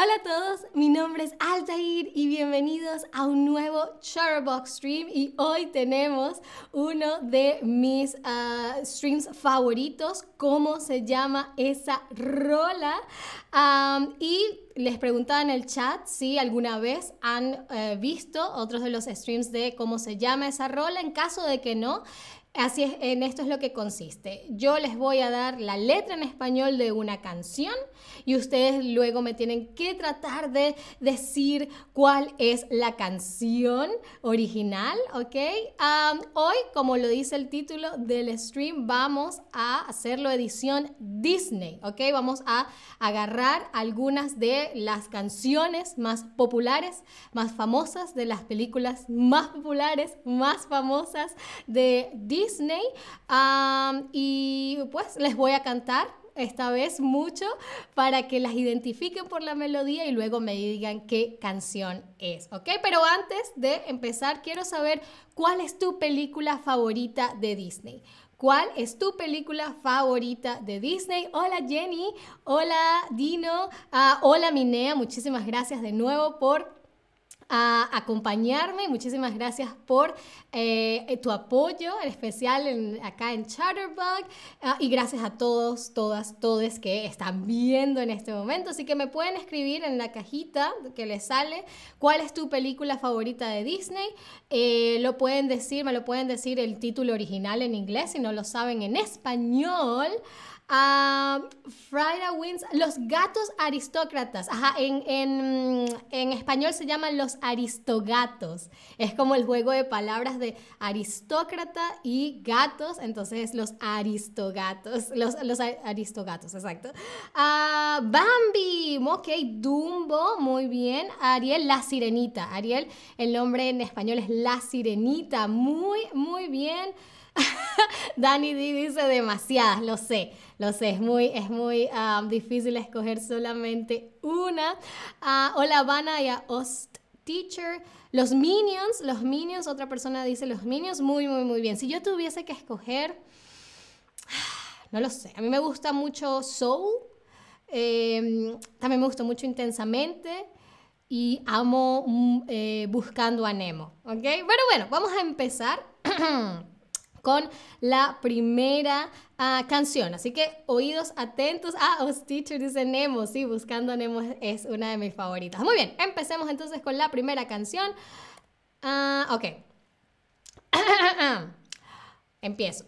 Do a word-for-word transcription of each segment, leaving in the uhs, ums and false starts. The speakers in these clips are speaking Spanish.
Hola a todos, mi nombre es Altair y bienvenidos a un nuevo Charbox stream, y hoy tenemos uno de mis uh, streams favoritos, ¿Cómo se llama esa rola? Um, y les preguntaba en el chat si alguna vez han eh, visto otros de los streams de ¿Cómo se llama esa rola? En caso de que no, así es, en esto es lo que consiste. Yo les voy a dar la letra en español de una canción y ustedes luego me tienen que tratar de decir cuál es la canción original, ¿ok? Um, hoy, como lo dice el título del stream, vamos a hacerlo edición Disney, ¿ok? Vamos a agarrar algunas de las canciones más populares, más famosas, de las películas más populares, más famosas de Disney. Disney um, y pues les voy a cantar esta vez mucho para que las identifiquen por la melodía y luego me digan qué canción es, ¿ok? Pero antes de empezar quiero saber cuál es tu película favorita de Disney. ¿Cuál es tu película favorita de Disney? Hola Jenny, hola Dino, uh, hola Minea, muchísimas gracias de nuevo por a acompañarme, muchísimas gracias por eh, tu apoyo, en especial en, acá en Chatterbug, uh, y gracias a todos, todas, todes que están viendo en este momento. Así que me pueden escribir en la cajita que les sale cuál es tu película favorita de Disney, eh, lo pueden decir, me lo pueden decir el título original en inglés si no lo saben en español. Uh, Frida Wins, los gatos aristócratas. Ajá, en, en, en español se llaman los aristogatos. Es como el juego de palabras de aristócrata y gatos, entonces los aristogatos. Los, los aristogatos, exacto. Uh, Bambi, ok, Dumbo, muy bien. Ariel, La Sirenita. Ariel, el nombre en español es La Sirenita. Muy, muy bien. Dani D dice demasiadas, lo sé, lo sé, es muy, es muy um, difícil escoger solamente una. Uh, hola Habana y a Ost Teacher. Los Minions, los Minions, otra persona dice los Minions, muy, muy, muy bien. Si yo tuviese que escoger, no lo sé, a mí me gusta mucho Soul, eh, también me gusta mucho Intensamente. Y amo eh, Buscando a Nemo, ¿ok? Pero bueno, vamos a empezar con la primera uh, canción, así que oídos atentos. Ah, Os Teacher dice Nemo, sí, Buscando a Nemo es una de mis favoritas. Muy bien, empecemos entonces con la primera canción. Uh, ok. Empiezo.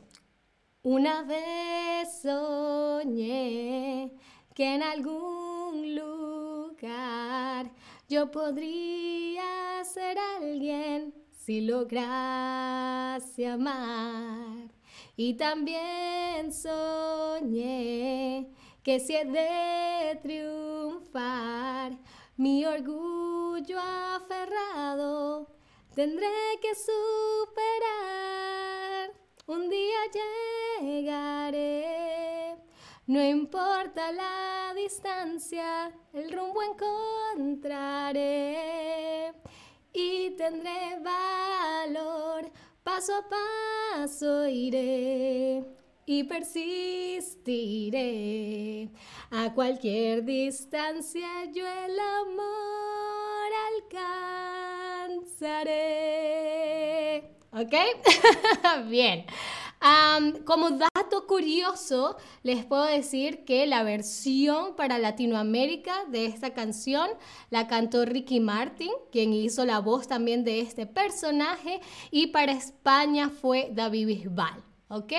Una vez soñé que en algún lugar yo podría ser alguien si lograse amar, y también soñé que si he de triunfar, mi orgullo aferrado tendré que superar. Un día llegaré, no importa la distancia, el rumbo encontraré. Y tendré valor, paso a paso iré y persistiré. A cualquier distancia yo el amor alcanzaré. ¿Ok? Bien. Um, como dato curioso, les puedo decir que la versión para Latinoamérica de esta canción la cantó Ricky Martin, quien hizo la voz también de este personaje, y para España fue David Bisbal, ¿ok?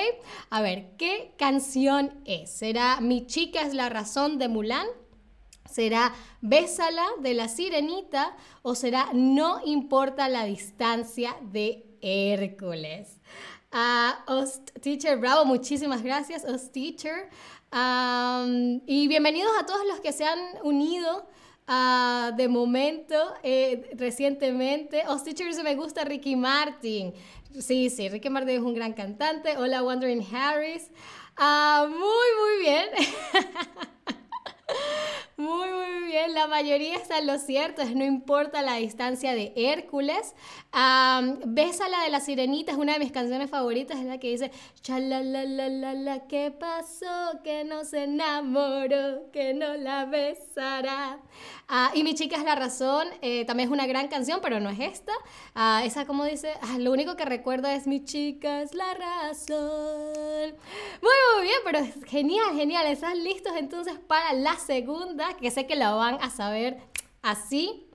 A ver, ¿qué canción es? ¿Será Mi chica es la razón de Mulan? ¿Será Bésala de La Sirenita? ¿O será No importa la distancia de Hércules? Uh, Ost Teacher, bravo, muchísimas gracias, Ost Teacher. Um, y bienvenidos a todos los que se han unido uh, de momento eh, recientemente. Ost Teacher dice, me gusta Ricky Martin. Sí, sí, Ricky Martin es un gran cantante. Hola, Wandering Harris. Uh, muy, muy bien. Muy, muy bien. que la mayoría está en lo cierto, es no importa la distancia de Hércules. Um, Bésala de La Sirenita es una de mis canciones favoritas, es la que dice chalalalala, ¿qué pasó? Que no se enamoró, que no la besará. Uh, y Mi Chica es la Razón, eh, también es una gran canción, pero no es esta. Uh, esa como dice, ah, lo único que recuerdo es Mi Chica es la Razón. Muy, muy bien, pero es genial, genial. ¿Estás listos entonces para la segunda? Que sé que la van a saber así.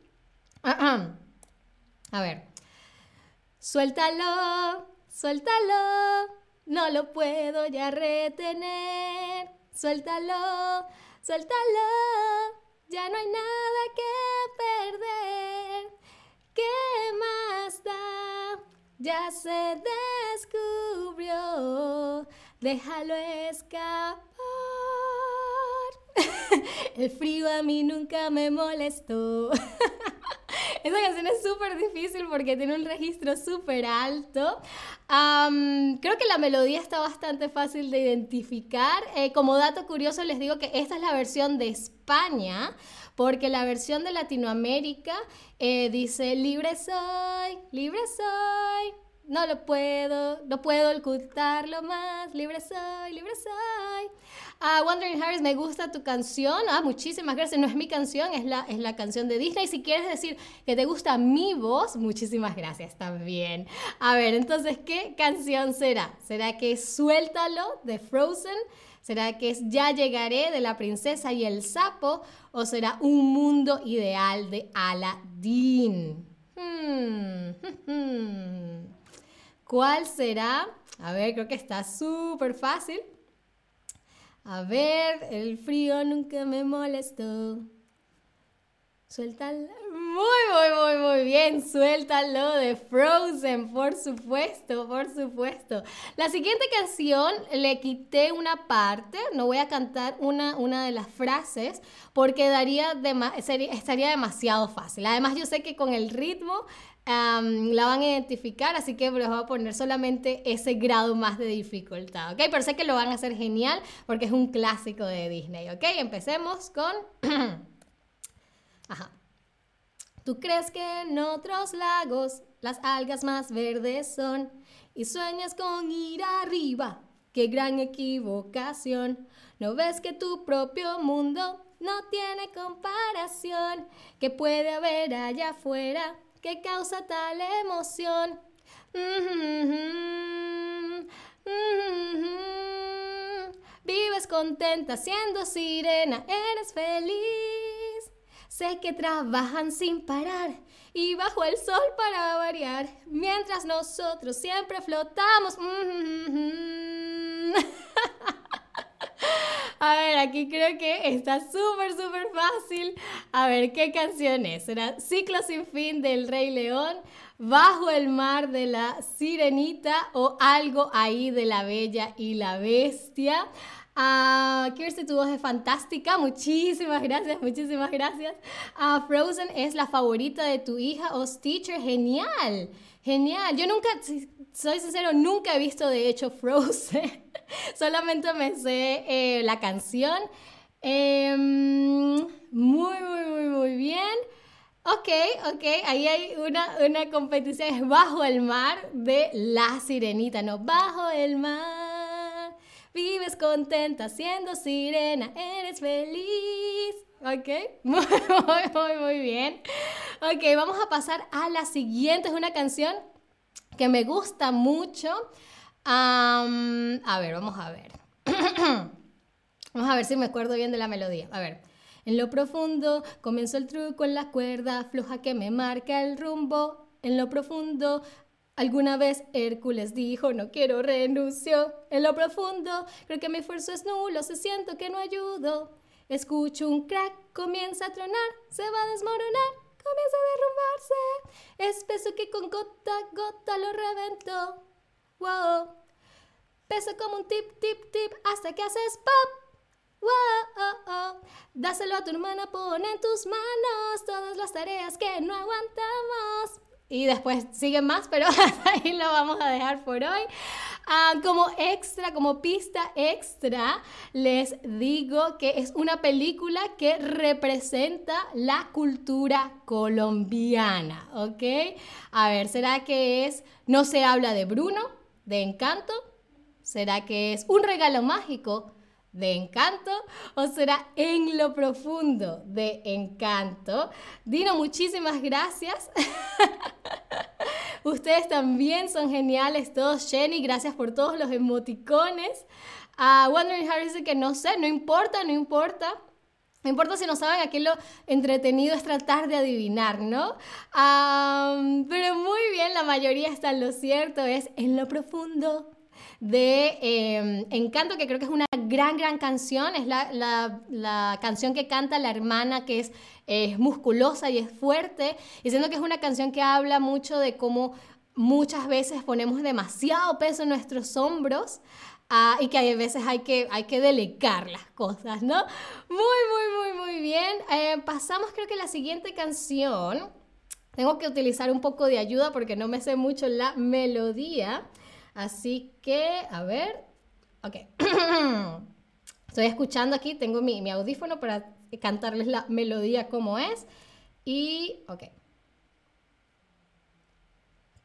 A ver. Suéltalo, suéltalo, no lo puedo ya retener. Suéltalo, suéltalo, ya no hay nada que perder. ¿Qué más da? Ya se descubrió. Déjalo escapar. El frío a mí nunca me molestó. Esa canción es súper difícil porque tiene un registro súper alto. Um, creo que la melodía está bastante fácil de identificar. Eh, como dato curioso les digo que esta es la versión de España, porque la versión de Latinoamérica eh, dice libre soy, libre soy, no lo puedo, no puedo ocultarlo más, libre soy, libre soy. Ah, uh, Wandering Harris, me gusta tu canción. Ah, muchísimas gracias. No es mi canción, es la, es la canción de Disney. Si quieres decir que te gusta mi voz, muchísimas gracias también. A ver, entonces, ¿qué canción será? ¿Será que es Suéltalo de Frozen? ¿Será que es Ya Llegaré de La Princesa y el Sapo? ¿O será Un Mundo Ideal de Aladdin? Hmm. ¿Cuál será? A ver, creo que está súper fácil. A ver, el frío nunca me molestó. Suéltalo. Muy, muy, muy, muy bien. Suéltalo de Frozen, por supuesto, por supuesto. La siguiente canción le quité una parte. No voy a cantar una, una de las frases porque daría de, sería, estaría demasiado fácil. Además, yo sé que con el ritmo Um, la van a identificar, así que les voy a poner solamente ese grado más de dificultad, ¿ok? Pero sé que lo van a hacer genial porque es un clásico de Disney, ¿ok? Empecemos con... Ajá. Tú crees que en otros lagos las algas más verdes son y sueñas con ir arriba, qué gran equivocación. ¿No ves que tu propio mundo no tiene comparación? ¿Qué puede haber allá afuera que causa tal emoción? Mm-hmm, mm-hmm. Vives contenta siendo sirena, eres feliz. Sé que trabajan sin parar y bajo el sol para variar, mientras nosotros siempre flotamos. Mm-hmm. A ver, aquí creo que está súper, súper fácil. A ver, ¿qué canción es? ¿Será Ciclo sin fin del Rey León, Bajo el mar de La Sirenita o Algo ahí de La Bella y la Bestia? Uh, Kirsty, tu voz es fantástica, muchísimas gracias, muchísimas gracias. Uh, Frozen es la favorita de tu hija, o Teacher, genial, genial. Yo nunca, si soy sincero, nunca he visto de hecho Frozen, solamente me sé eh, la canción. Eh, muy, muy, muy, muy bien. Ok, ok, ahí hay una, una competición, es Bajo el mar de La Sirenita, no, Bajo el mar. Vives contenta siendo sirena, eres feliz. Ok, muy, muy, muy, muy bien. Ok, vamos a pasar a la siguiente. Es una canción que me gusta mucho. Um, a ver, vamos a ver. Vamos a ver si me acuerdo bien de la melodía. A ver. En lo profundo comenzó el truco en la cuerda floja que me marca el rumbo. En lo profundo... Alguna vez Hércules dijo, no quiero, renuncio. En lo profundo, creo que mi esfuerzo es nulo, se siento que no ayudo. Escucho un crack, comienza a tronar, se va a desmoronar, comienza a derrumbarse. Es peso que con gota a gota lo reventó. Wow. Peso como un tip, tip, tip, hasta que haces pop. Wow. Dáselo a tu hermana, pon en tus manos todas las tareas que no aguantamos. Y después siguen más, pero hasta ahí lo vamos a dejar por hoy. Ah, como extra, como pista extra, les digo que es una película que representa la cultura colombiana, ¿ok? A ver, ¿será que es No se habla de Bruno, de Encanto? ¿Será que es Un regalo mágico, de Encanto? ¿O será En lo profundo, de Encanto? Dino, muchísimas gracias. Ustedes también son geniales todos. Jenny, gracias por todos los emoticones. A uh, Wandering Harris dice que no sé, no importa, no importa. No importa si no saben, aquí lo entretenido es tratar de adivinar, ¿no? Um, pero muy bien, la mayoría está en lo cierto, es En lo profundo de eh, Encanto, que creo que es una gran, gran canción, es la, la, la canción que canta la hermana, que es, es musculosa y es fuerte, diciendo que es una canción que habla mucho de cómo muchas veces ponemos demasiado peso en nuestros hombros. Ah, y que a veces hay que, hay que delegar las cosas, ¿no? Muy, muy, muy, muy bien. Eh, pasamos, creo que la siguiente canción. Tengo que utilizar un poco de ayuda porque no me sé mucho la melodía. Así que, a ver. Ok. Estoy escuchando aquí, tengo mi, mi audífono para cantarles la melodía como es. Y, ok.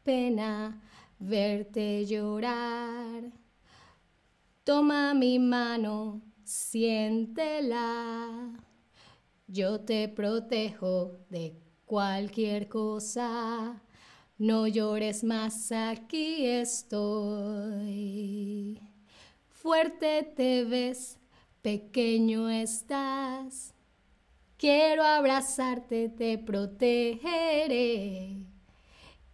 Pena verte llorar. Toma mi mano, siéntela, yo te protejo de cualquier cosa, no llores más, aquí estoy. Fuerte te ves, pequeño estás, quiero abrazarte, te protegeré.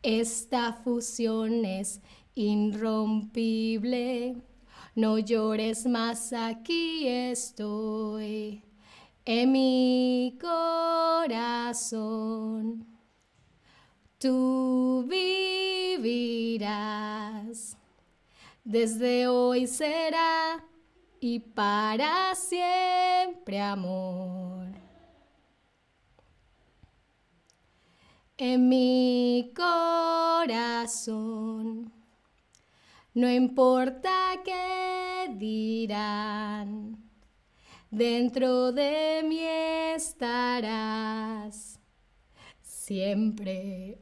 Esta fusión es irrompible. No llores más, aquí estoy, en mi corazón, tú vivirás, desde hoy será y para siempre amor. En mi corazón. No importa qué dirán, dentro de mí estarás siempre.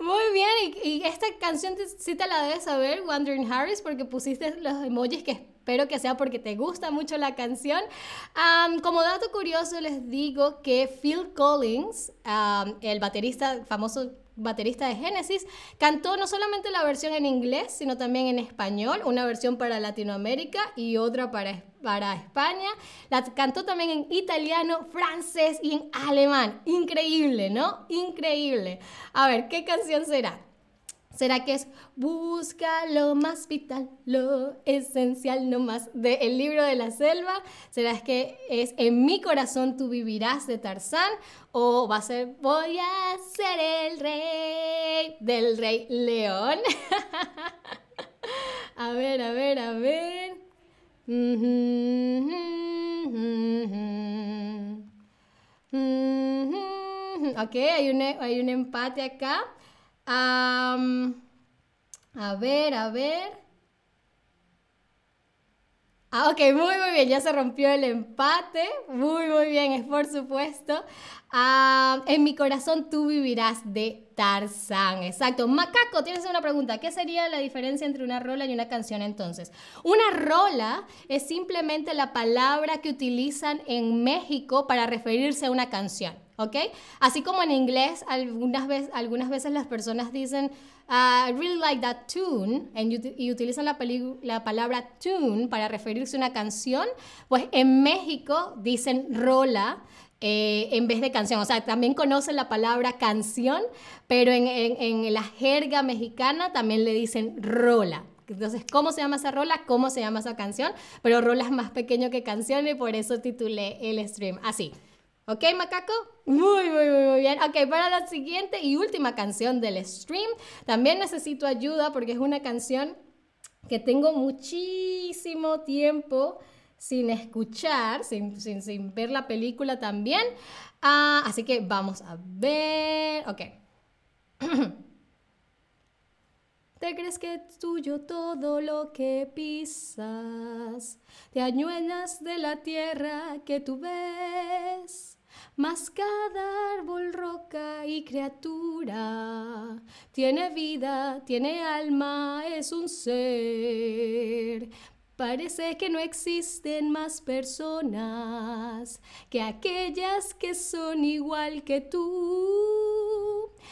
Muy bien, y, y esta canción te, sí te la debes saber, Wandering Harris, porque pusiste los emojis que espero que sea porque te gusta mucho la canción. Um, como dato curioso les digo que Phil Collins, um, el baterista famoso, baterista de Genesis, cantó no solamente la versión en inglés, sino también en español, una versión para Latinoamérica y otra para, para España. La cantó también en italiano, francés y en alemán. Increíble, ¿no? Increíble. A ver, ¿qué canción será? ¿Será que es Busca lo más vital, lo esencial nomás de El libro de la selva? ¿Será que es En mi corazón tú vivirás de Tarzán? ¿O va a ser Voy a ser el rey del Rey León? A ver, a ver, a ver. Ok, hay un, hay un empate acá. Um, a ver, a ver. Ah, ok, muy, muy bien. Ya se rompió el empate. Muy, muy bien, es por supuesto. Uh, en mi corazón tú vivirás de Tarzán. Exacto. Macaco, tienes una pregunta. ¿Qué sería la diferencia entre una rola y una canción entonces? Una rola es simplemente la palabra que utilizan en México para referirse a una canción. ¿Ok? Así como en inglés, algunas veces, algunas veces las personas dicen uh, I really like that tune and ut y utilizan la, la palabra tune para referirse a una canción, pues en México dicen rola eh, en vez de canción. O sea, también conocen la palabra canción, pero en, en, en la jerga mexicana también le dicen rola. Entonces, ¿cómo se llama esa rola? ¿Cómo se llama esa canción? Pero rola es más pequeño que canción y por eso titulé el stream así. ¿Ok, Macaco? Muy, muy, muy, muy bien. Ok, para la siguiente y última canción del stream, también necesito ayuda porque es una canción que tengo muchísimo tiempo sin escuchar, sin, sin, sin ver la película también. Ah, así que vamos a ver. Ok. ¿Te crees que es tuyo todo lo que pisas? Te añuelas de la tierra que tú ves. Mas cada árbol, roca y criatura tiene vida, tiene alma, es un ser. Parece que no existen más personas que aquellas que son igual que tú.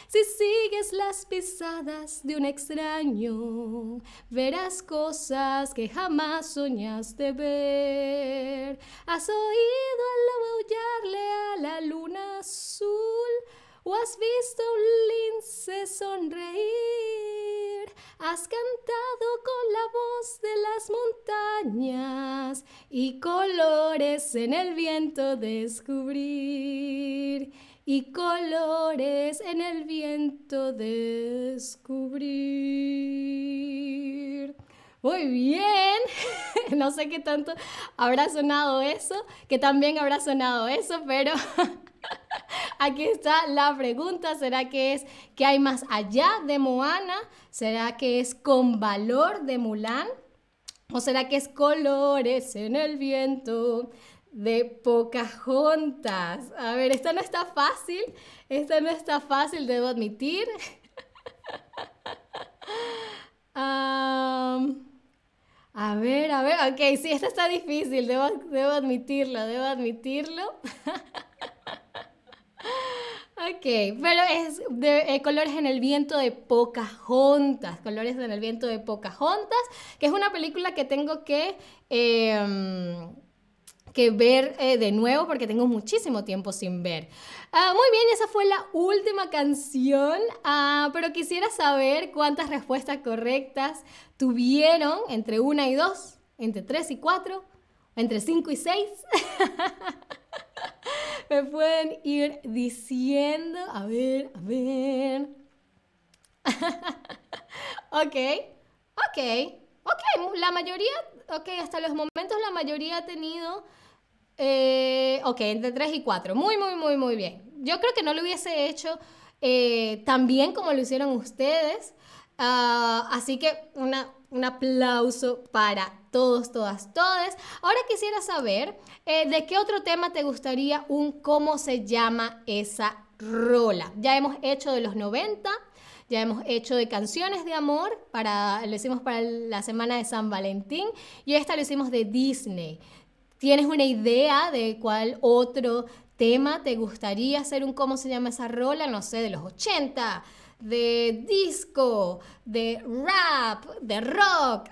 Si sigues las pisadas de un extraño, verás cosas que jamás soñaste ver. ¿Has oído al lobo aullarle a la luna azul? ¿O has visto un lince sonreír? Has cantado con la voz de las montañas y colores en el viento descubrir. Y colores en el viento descubrir. Muy bien. No sé qué tanto habrá sonado eso, que también habrá sonado eso, pero aquí está la pregunta. ¿Será que es que hay más allá de Moana? ¿Será que es con valor de Mulan? ¿O será que es colores en el viento de Pocahontas? A ver, esta no está fácil, esta no está fácil, debo admitir. um... A ver, a ver, ok, sí, esto está difícil, debo, debo admitirlo, debo admitirlo. Ok, pero es de eh, colores en el viento de Pocahontas, colores en el viento de Pocahontas, que es una película que tengo que... Eh, que ver eh, de nuevo porque tengo muchísimo tiempo sin ver. Uh, muy bien, esa fue la última canción, uh, pero quisiera saber cuántas respuestas correctas tuvieron entre una y dos, entre tres y cuatro, entre cinco y seis. Me pueden ir diciendo, a ver, a ver. Ok, ok, ok, la mayoría, ok, hasta los momentos la mayoría ha tenido... Eh, ok, entre tres y cuatro. Muy, muy, muy, muy bien. Yo creo que no lo hubiese hecho eh, tan bien como lo hicieron ustedes. Uh, así que una, un aplauso para todos, todas, todes. Ahora quisiera saber eh, de qué otro tema te gustaría un cómo se llama esa rola. Ya hemos hecho de los noventa. Ya hemos hecho de canciones de amor, para, lo hicimos para la semana de San Valentín y esta lo hicimos de Disney. ¿Tienes una idea de cuál otro tema te gustaría hacer un cómo se llama esa rola? No sé, de los ochenta, de disco, de rap, de rock.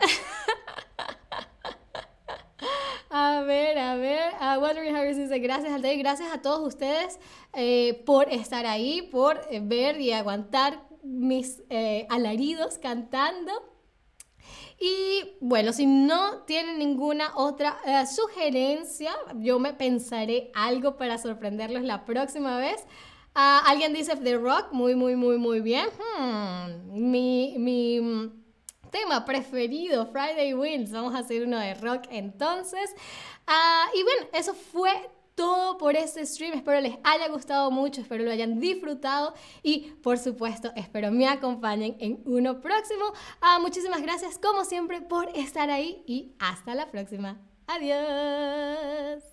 A ver, a ver, a Wandering Harris dice gracias Altair, gracias a todos ustedes eh, por estar ahí, por eh, ver y aguantar mis eh, alaridos cantando. Y bueno, si no tienen ninguna otra eh, sugerencia, yo me pensaré algo para sorprenderlos la próxima vez. Uh, alguien dice The Rock, muy, muy, muy, muy bien. Hmm, mi, mi tema preferido, Friday Wheels, vamos a hacer uno de rock entonces. Uh, y bueno, eso fue todo por este stream, espero les haya gustado mucho, espero lo hayan disfrutado y por supuesto espero me acompañen en uno próximo. Ah, muchísimas gracias como siempre por estar ahí y hasta la próxima. Adiós.